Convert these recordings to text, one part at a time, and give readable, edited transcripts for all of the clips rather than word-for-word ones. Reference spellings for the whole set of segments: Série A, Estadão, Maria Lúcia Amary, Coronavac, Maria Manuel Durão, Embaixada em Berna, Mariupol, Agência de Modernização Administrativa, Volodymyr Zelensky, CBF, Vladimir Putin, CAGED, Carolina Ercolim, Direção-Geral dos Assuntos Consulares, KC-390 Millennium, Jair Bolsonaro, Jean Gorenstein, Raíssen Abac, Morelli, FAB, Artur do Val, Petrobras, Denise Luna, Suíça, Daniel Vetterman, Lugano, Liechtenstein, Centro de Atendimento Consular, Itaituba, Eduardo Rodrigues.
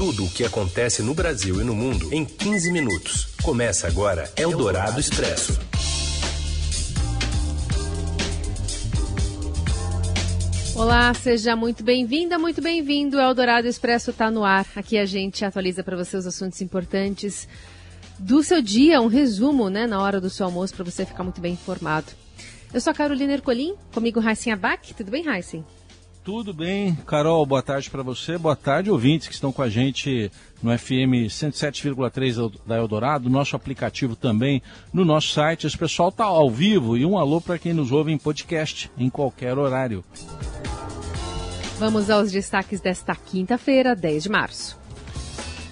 tudo o que acontece no Brasil e no mundo em 15 minutos. Começa agora Eldorado Expresso. Olá, seja muito bem-vinda, muito bem-vindo. O Eldorado Expresso está no ar. Aqui a gente atualiza para você os assuntos importantes do seu dia, um resumo, né, na hora do seu almoço, para você ficar muito bem informado. Eu sou a Carolina Ercolim, comigo Raíssen Abac. Tudo bem, Raíssen? Tudo bem, Carol, boa tarde para você, boa tarde ouvintes que estão com a gente no FM 107,3 da Eldorado, nosso aplicativo também, no nosso site. Esse pessoal está ao vivo e um alô para quem nos ouve em podcast, em qualquer horário. Vamos aos destaques desta quinta-feira, 10 de março.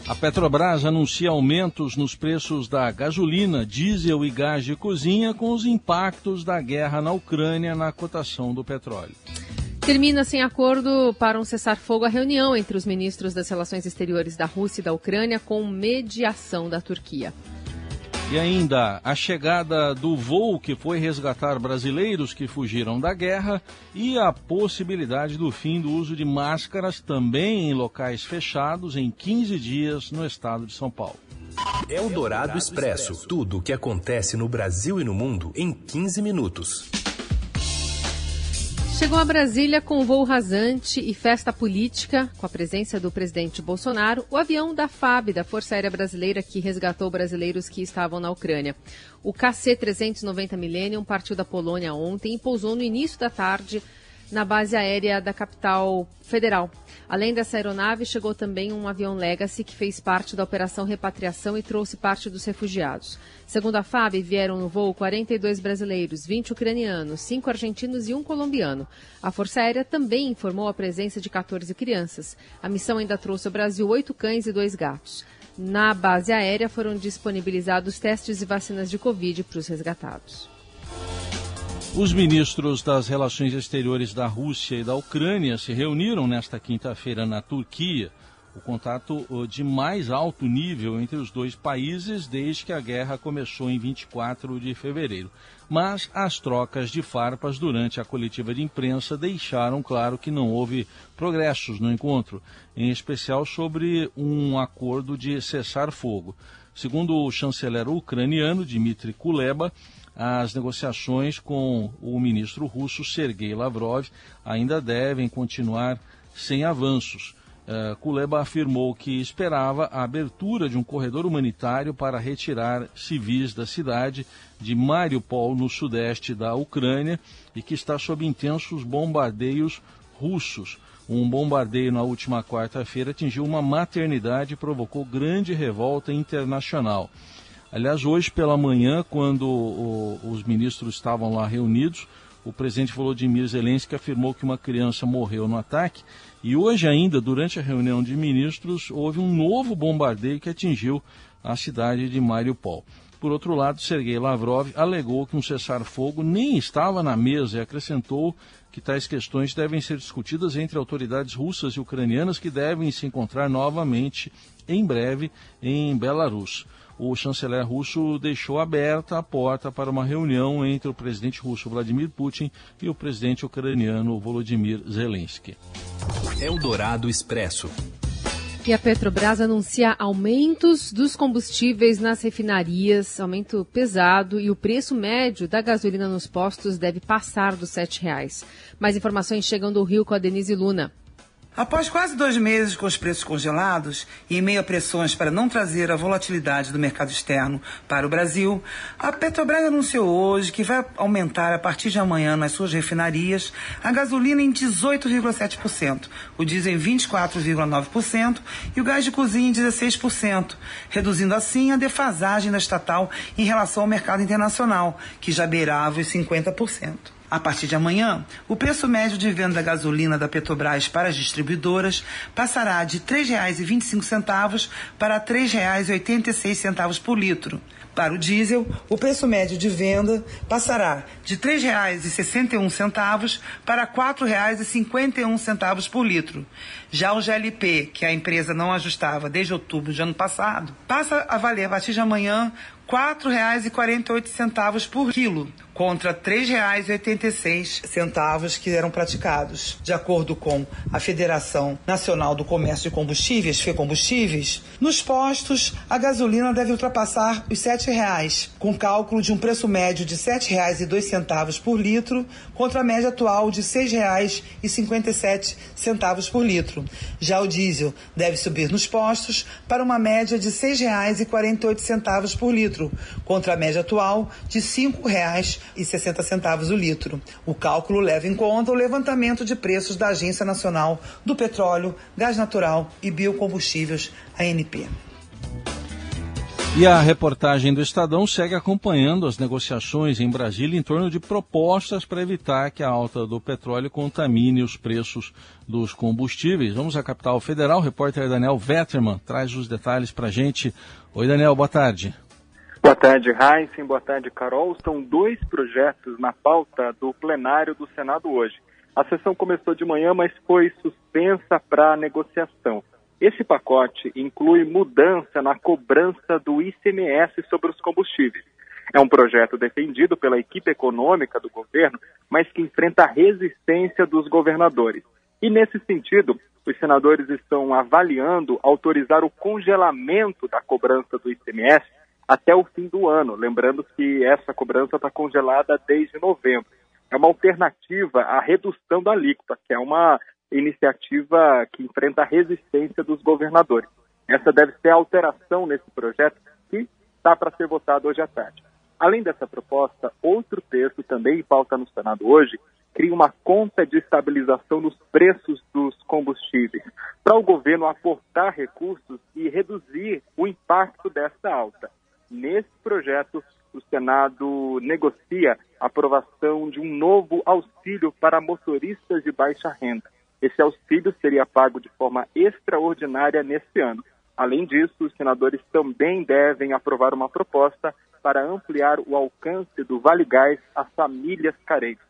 A Petrobras anuncia aumentos nos preços da gasolina, diesel e gás de cozinha com os impactos da guerra na Ucrânia na cotação do petróleo. Termina sem acordo para um cessar-fogo a reunião entre os ministros das Relações Exteriores da Rússia e da Ucrânia com mediação da Turquia. E ainda a chegada do voo que foi resgatar brasileiros que fugiram da guerra e a possibilidade do fim do uso de máscaras também em locais fechados em 15 dias no estado de São Paulo. Eldorado Expresso, tudo o que acontece no Brasil e no mundo em 15 minutos. Chegou a Brasília com voo rasante e festa política, com a presença do presidente Bolsonaro, o avião da FAB, da Força Aérea Brasileira, que resgatou brasileiros que estavam na Ucrânia. O KC-390 Millennium partiu da Polônia ontem e pousou no início da tarde na base aérea da capital federal. Além dessa aeronave, chegou também um avião Legacy que fez parte da operação repatriação e trouxe parte dos refugiados. Segundo a FAB, vieram no voo 42 brasileiros, 20 ucranianos, 5 argentinos e um colombiano. A Força Aérea também informou a presença de 14 crianças. A missão ainda trouxe ao Brasil 8 cães e 2 gatos. Na base aérea foram disponibilizados testes e vacinas de Covid para os resgatados. Os ministros das Relações Exteriores da Rússia e da Ucrânia se reuniram nesta quinta-feira na Turquia, o contato de mais alto nível entre os dois países desde que a guerra começou em 24 de fevereiro. Mas as trocas de farpas durante a coletiva de imprensa deixaram claro que não houve progressos no encontro, em especial sobre um acordo de cessar-fogo. Segundo o chanceler ucraniano, Dmitry Kuleba, as negociações com o ministro russo Sergei Lavrov ainda devem continuar sem avanços. Kuleba afirmou que esperava a abertura de um corredor humanitário para retirar civis da cidade de Mariupol, no sudeste da Ucrânia, e que está sob intensos bombardeios russos. Um bombardeio na última quarta-feira atingiu uma maternidade e provocou grande revolta internacional. Aliás, hoje pela manhã, quando os ministros estavam lá reunidos, o presidente Volodymyr Zelensky afirmou que uma criança morreu no ataque e hoje ainda, durante a reunião de ministros, houve um novo bombardeio que atingiu a cidade de Mariupol. Por outro lado, Sergei Lavrov alegou que um cessar-fogo nem estava na mesa e acrescentou que tais questões devem ser discutidas entre autoridades russas e ucranianas que devem se encontrar novamente em breve em Belarus. O chanceler russo deixou aberta a porta para uma reunião entre o presidente russo Vladimir Putin e o presidente ucraniano Volodymyr Zelensky. Eldorado Expresso. E a Petrobras anuncia aumentos dos combustíveis nas refinarias, aumento pesado, e o preço médio da gasolina nos postos deve passar dos R$ 7,00. Mais informações chegam do Rio com a Denise Luna. Após quase 2 meses com os preços congelados e em meio a pressões para não trazer a volatilidade do mercado externo para o Brasil, a Petrobras anunciou hoje que vai aumentar a partir de amanhã nas suas refinarias a gasolina em 18,7%, o diesel em 24,9% e o gás de cozinha em 16%, reduzindo assim a defasagem da estatal em relação ao mercado internacional, que já beirava os 50%. A partir de amanhã, o preço médio de venda da gasolina da Petrobras para as distribuidoras passará de R$ 3,25 para R$ 3,86 por litro. Para o diesel, o preço médio de venda passará de R$ 3,61 para R$ 4,51 por litro. Já o GLP, que a empresa não ajustava desde outubro do ano passado, passa a valer a partir de amanhã R$ 4,48 por quilo, contra R$ 3,86 que eram praticados. De acordo com a Federação Nacional do Comércio de Combustíveis, FECOMBUSTIVES, nos postos a gasolina deve ultrapassar os R$ 7,00, com cálculo de um preço médio de R$ 7,02 por litro contra a média atual de R$ 6,57 por litro. Já o diesel deve subir nos postos para uma média de R$ 6,48 por litro, contra a média atual de R$ 5,60 o litro. O cálculo leva em conta o levantamento de preços da Agência Nacional do Petróleo, Gás Natural e Biocombustíveis, ANP. E a reportagem do Estadão segue acompanhando as negociações em Brasília em torno de propostas para evitar que a alta do petróleo contamine os preços dos combustíveis. Vamos à capital federal. O repórter Daniel Vetterman traz os detalhes para a gente. Oi, Daniel, boa tarde. Boa tarde, Heisen. Boa tarde, Carol. São dois projetos na pauta do plenário do Senado hoje. A sessão começou de manhã, mas foi suspensa para negociação. Esse pacote inclui mudança na cobrança do ICMS sobre os combustíveis. É um projeto defendido pela equipe econômica do governo, mas que enfrenta a resistência dos governadores. E, nesse sentido, os senadores estão avaliando autorizar o congelamento da cobrança do ICMS até o fim do ano. Lembrando que essa cobrança está congelada desde novembro. É uma alternativa à redução da alíquota, que é uma iniciativa que enfrenta a resistência dos governadores. Essa deve ser a alteração nesse projeto que está para ser votado hoje à tarde. Além dessa proposta, outro texto também em pauta no Senado hoje cria uma conta de estabilização nos preços dos combustíveis para o governo aportar recursos e reduzir o impacto dessa alta. Nesse projeto, o Senado negocia a aprovação de um novo auxílio para motoristas de baixa renda. Esse auxílio seria pago de forma extraordinária neste ano. Além disso, os senadores também devem aprovar uma proposta para ampliar o alcance do Vale Gás às famílias carentes.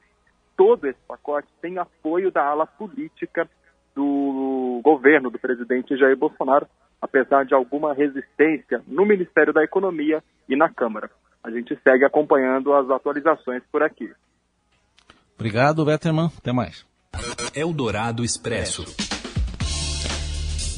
Todo esse pacote tem apoio da ala política do governo do presidente Jair Bolsonaro, apesar de alguma resistência no Ministério da Economia e na Câmara. A gente segue acompanhando as atualizações por aqui. Obrigado, Vetterman. Até mais. Eldorado Expresso.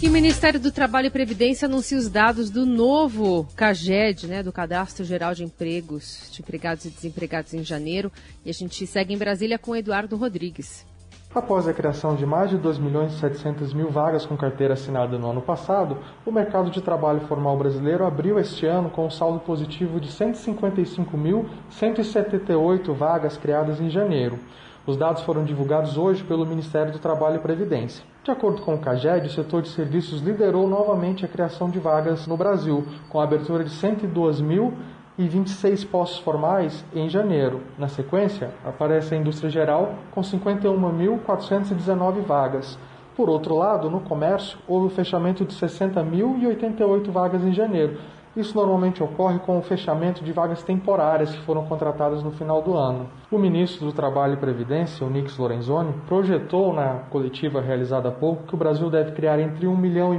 E o Ministério do Trabalho e Previdência anuncia os dados do novo CAGED, do Cadastro Geral de Empregos, de Empregados e Desempregados em janeiro. E a gente segue em Brasília com Eduardo Rodrigues. Após a criação de mais de 2.700.000 vagas com carteira assinada no ano passado, o mercado de trabalho formal brasileiro abriu este ano com um saldo positivo de 155.178 vagas criadas em janeiro. Os dados foram divulgados hoje pelo Ministério do Trabalho e Previdência. De acordo com o CAGED, o setor de serviços liderou novamente a criação de vagas no Brasil, com a abertura de 102.026 postos formais em janeiro. Na sequência, aparece a indústria geral com 51.419 vagas. Por outro lado, no comércio, houve o fechamento de 60.088 vagas em janeiro. Isso normalmente ocorre com o fechamento de vagas temporárias que foram contratadas no final do ano. O ministro do Trabalho e Previdência, o Nix Lorenzoni, projetou na coletiva realizada há pouco que o Brasil deve criar entre 1,5 milhão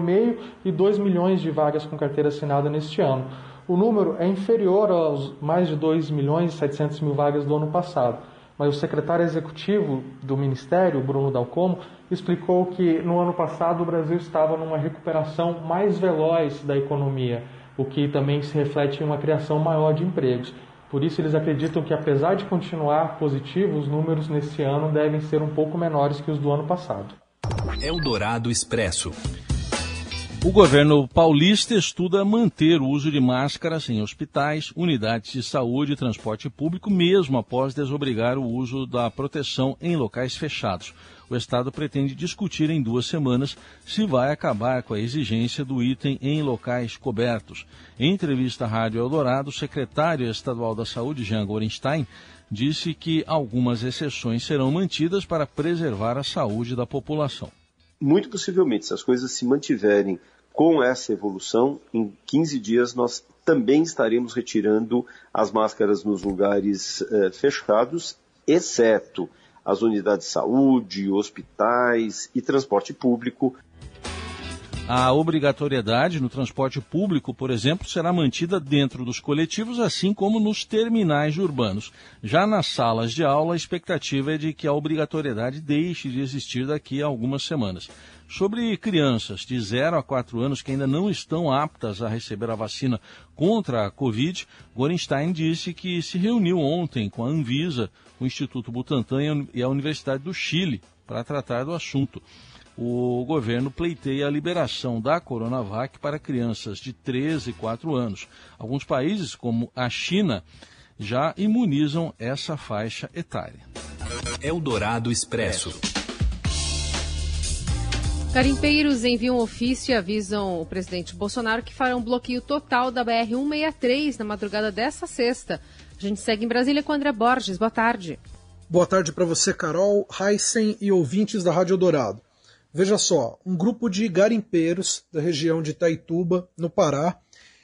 e 2 milhões de vagas com carteira assinada neste ano. O número é inferior aos mais de 2.700.000 vagas do ano passado, mas o secretário executivo do Ministério, Bruno Dalcomo, explicou que no ano passado o Brasil estava numa recuperação mais veloz da economia, o que também se reflete em uma criação maior de empregos. Por isso, eles acreditam que, apesar de continuar positivos, os números nesse ano devem ser um pouco menores que os do ano passado. Eldorado Expresso. O governo paulista estuda manter o uso de máscaras em hospitais, unidades de saúde e transporte público, mesmo após desobrigar o uso da proteção em locais fechados. O Estado pretende discutir em 2 semanas se vai acabar com a exigência do item em locais cobertos. Em entrevista à Rádio Eldorado, o secretário estadual da Saúde, Jean Gorenstein, disse que algumas exceções serão mantidas para preservar a saúde da população. Muito possivelmente, se as coisas se mantiverem com essa evolução, em 15 dias nós também estaremos retirando as máscaras nos lugares fechados, exceto as unidades de saúde, hospitais e transporte público. A obrigatoriedade no transporte público, por exemplo, será mantida dentro dos coletivos, assim como nos terminais urbanos. Já nas salas de aula, a expectativa é de que a obrigatoriedade deixe de existir daqui a algumas semanas. Sobre crianças de 0 a 4 anos que ainda não estão aptas a receber a vacina contra a Covid, Gorenstein disse que se reuniu ontem com a Anvisa, o Instituto Butantan e a Universidade do Chile para tratar do assunto. O governo pleiteia a liberação da Coronavac para crianças de 13 e 4 anos. Alguns países, como a China, já imunizam essa faixa etária. Eldorado Expresso. Garimpeiros enviam ofício e avisam o presidente Bolsonaro que farão bloqueio total da BR-163 na madrugada dessa sexta. A gente segue em Brasília com André Borges. Boa tarde. Boa tarde para você, Carol, Heisen e ouvintes da Rádio Dourado. Veja só, um grupo de garimpeiros da região de Itaituba, no Pará,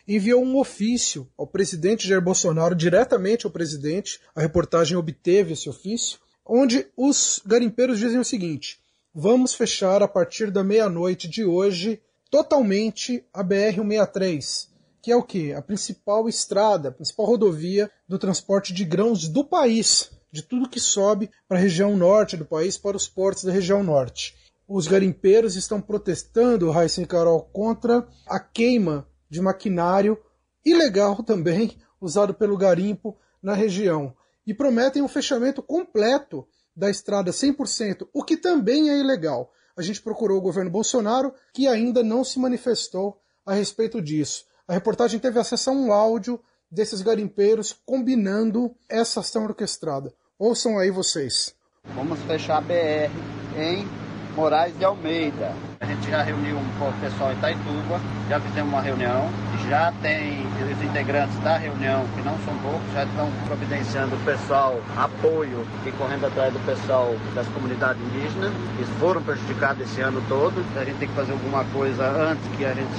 enviou um ofício ao presidente Jair Bolsonaro, diretamente ao presidente. A reportagem obteve esse ofício, onde os garimpeiros dizem o seguinte: vamos fechar a partir da meia-noite de hoje totalmente a BR-163, que é o quê? A principal estrada, a principal rodovia do transporte de grãos do país, de tudo que sobe para a região norte do país, para os portos da região norte. Os garimpeiros estão protestando, Raíssa e Carol, contra a queima de maquinário ilegal também, usado pelo garimpo na região, e prometem um fechamento completo da estrada 100%, o que também é ilegal. A gente procurou o governo Bolsonaro, que ainda não se manifestou a respeito disso. A reportagem teve acesso a um áudio desses garimpeiros combinando essa ação orquestrada. Ouçam aí vocês. Vamos fechar a BR em Moraes de Almeida. A gente já reuniu o pessoal em Itaituba, já fizemos uma reunião, já tem os integrantes da reunião, que não são poucos, já estão providenciando o pessoal, apoio e correndo atrás do pessoal das comunidades indígenas, que foram prejudicados esse ano todo. A gente tem que fazer alguma coisa antes que a gente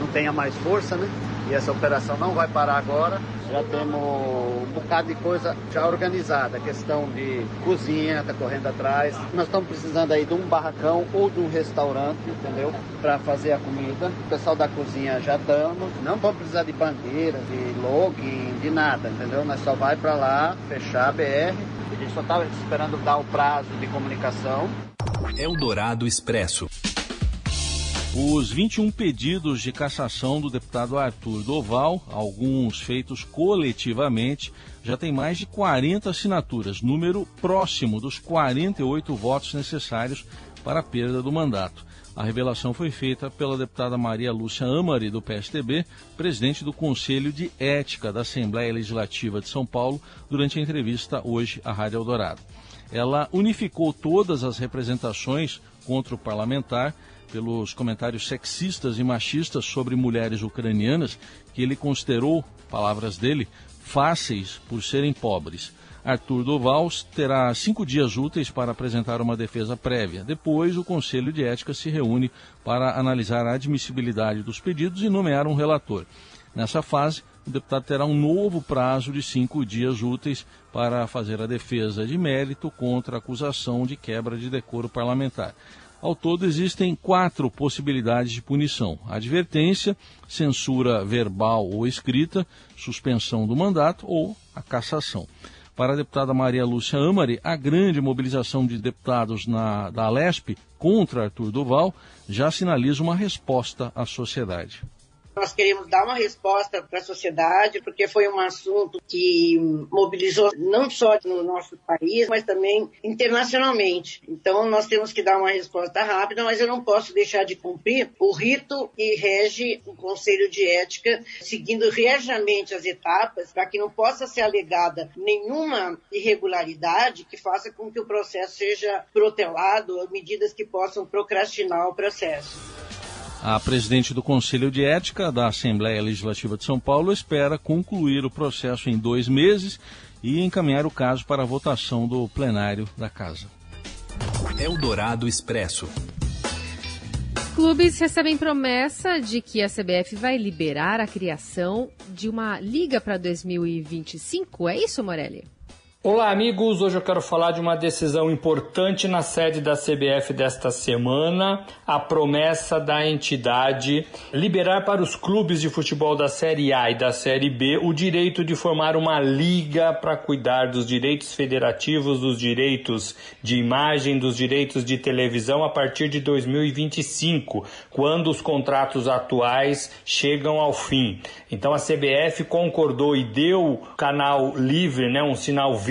não tenha mais força, né? E essa operação não vai parar agora. Já temos um bocado de coisa já organizada. A questão de cozinha está correndo atrás. Nós estamos precisando aí de um barracão ou de um restaurante, entendeu? Para fazer a comida. O pessoal da cozinha já estamos. Não vamos precisar de bandeira, de login, de nada, entendeu? Nós só vai para lá, fechar a BR. A gente só estava esperando dar o prazo de comunicação. Eldorado Expresso. Os 21 pedidos de cassação do deputado Arthur Doval, alguns feitos coletivamente, já tem mais de 40 assinaturas, número próximo dos 48 votos necessários para a perda do mandato. A revelação foi feita pela deputada Maria Lúcia Amary, do PSDB, presidente do Conselho de Ética da Assembleia Legislativa de São Paulo, durante a entrevista hoje à Rádio Eldorado. Ela unificou todas as representações contra o parlamentar pelos comentários sexistas e machistas sobre mulheres ucranianas, que ele considerou, palavras dele, fáceis por serem pobres. Artur do Val terá 5 dias úteis para apresentar uma defesa prévia. Depois, o Conselho de Ética se reúne para analisar a admissibilidade dos pedidos e nomear um relator. Nessa fase, o deputado terá um novo prazo de 5 dias úteis para fazer a defesa de mérito contra a acusação de quebra de decoro parlamentar. Ao todo, existem 4 possibilidades de punição: advertência, censura verbal ou escrita, suspensão do mandato ou a cassação. Para a deputada Maria Lúcia Amary, a grande mobilização de deputados da Alesp contra Artur do Val já sinaliza uma resposta à sociedade. Nós queremos dar uma resposta para a sociedade, porque foi um assunto que mobilizou não só no nosso país, mas também internacionalmente. Então, nós temos que dar uma resposta rápida, mas eu não posso deixar de cumprir o rito que rege o Conselho de Ética, seguindo regiamente as etapas, para que não possa ser alegada nenhuma irregularidade que faça com que o processo seja protelado, medidas que possam procrastinar o processo. A presidente do Conselho de Ética da Assembleia Legislativa de São Paulo espera concluir o processo em 2 meses e encaminhar o caso para a votação do plenário da Casa. Eldorado Expresso. Clubes recebem promessa de que a CBF vai liberar a criação de uma liga para 2025. É isso, Morelli? Olá, amigos! Hoje eu quero falar de uma decisão importante na sede da CBF desta semana, a promessa da entidade liberar para os clubes de futebol da Série A e da Série B o direito de formar uma liga para cuidar dos direitos federativos, dos direitos de imagem, dos direitos de televisão a partir de 2025, quando os contratos atuais chegam ao fim. Então a CBF concordou e deu canal livre, um sinal verde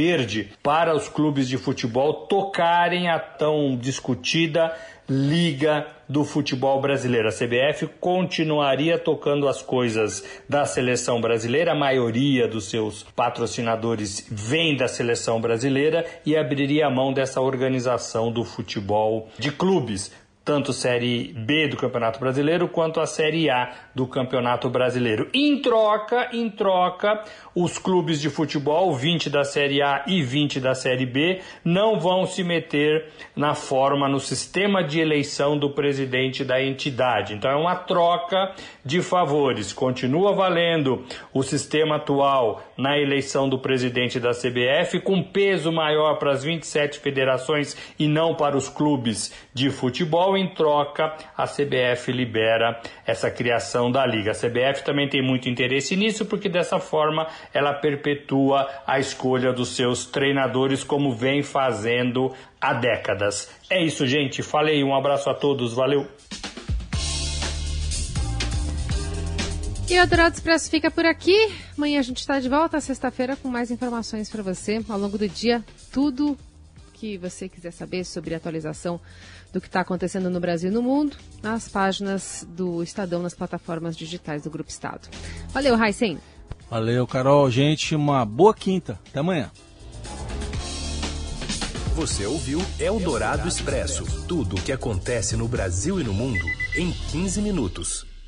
para os clubes de futebol tocarem a tão discutida Liga do Futebol Brasileiro. A CBF continuaria tocando as coisas da seleção brasileira, a maioria dos seus patrocinadores vem da seleção brasileira e abriria a mão dessa organização do futebol de clubes, tanto a Série B do Campeonato Brasileiro quanto a Série A do Campeonato Brasileiro. Em troca, os clubes de futebol, 20 da Série A e 20 da Série B, não vão se meter no sistema de eleição do presidente da entidade. Então é uma troca de favores. Continua valendo o sistema atual na eleição do presidente da CBF, com peso maior para as 27 federações e não para os clubes de futebol. Em troca, a CBF libera essa criação da liga. A CBF também tem muito interesse nisso, porque dessa forma ela perpetua a escolha dos seus treinadores, como vem fazendo há décadas. É isso, gente. Falei, um abraço a todos, valeu! E o Eldorado Expresso fica por aqui. Amanhã a gente está de volta, sexta-feira, com mais informações para você ao longo do dia. Tudo que você quiser saber sobre a atualização do que está acontecendo no Brasil e no mundo, nas páginas do Estadão, nas plataformas digitais do Grupo Estado. Valeu, Raíssen. Valeu, Carol. Gente, uma boa quinta. Até amanhã. Você ouviu Eldorado Expresso. Tudo o que acontece no Brasil e no mundo em 15 minutos.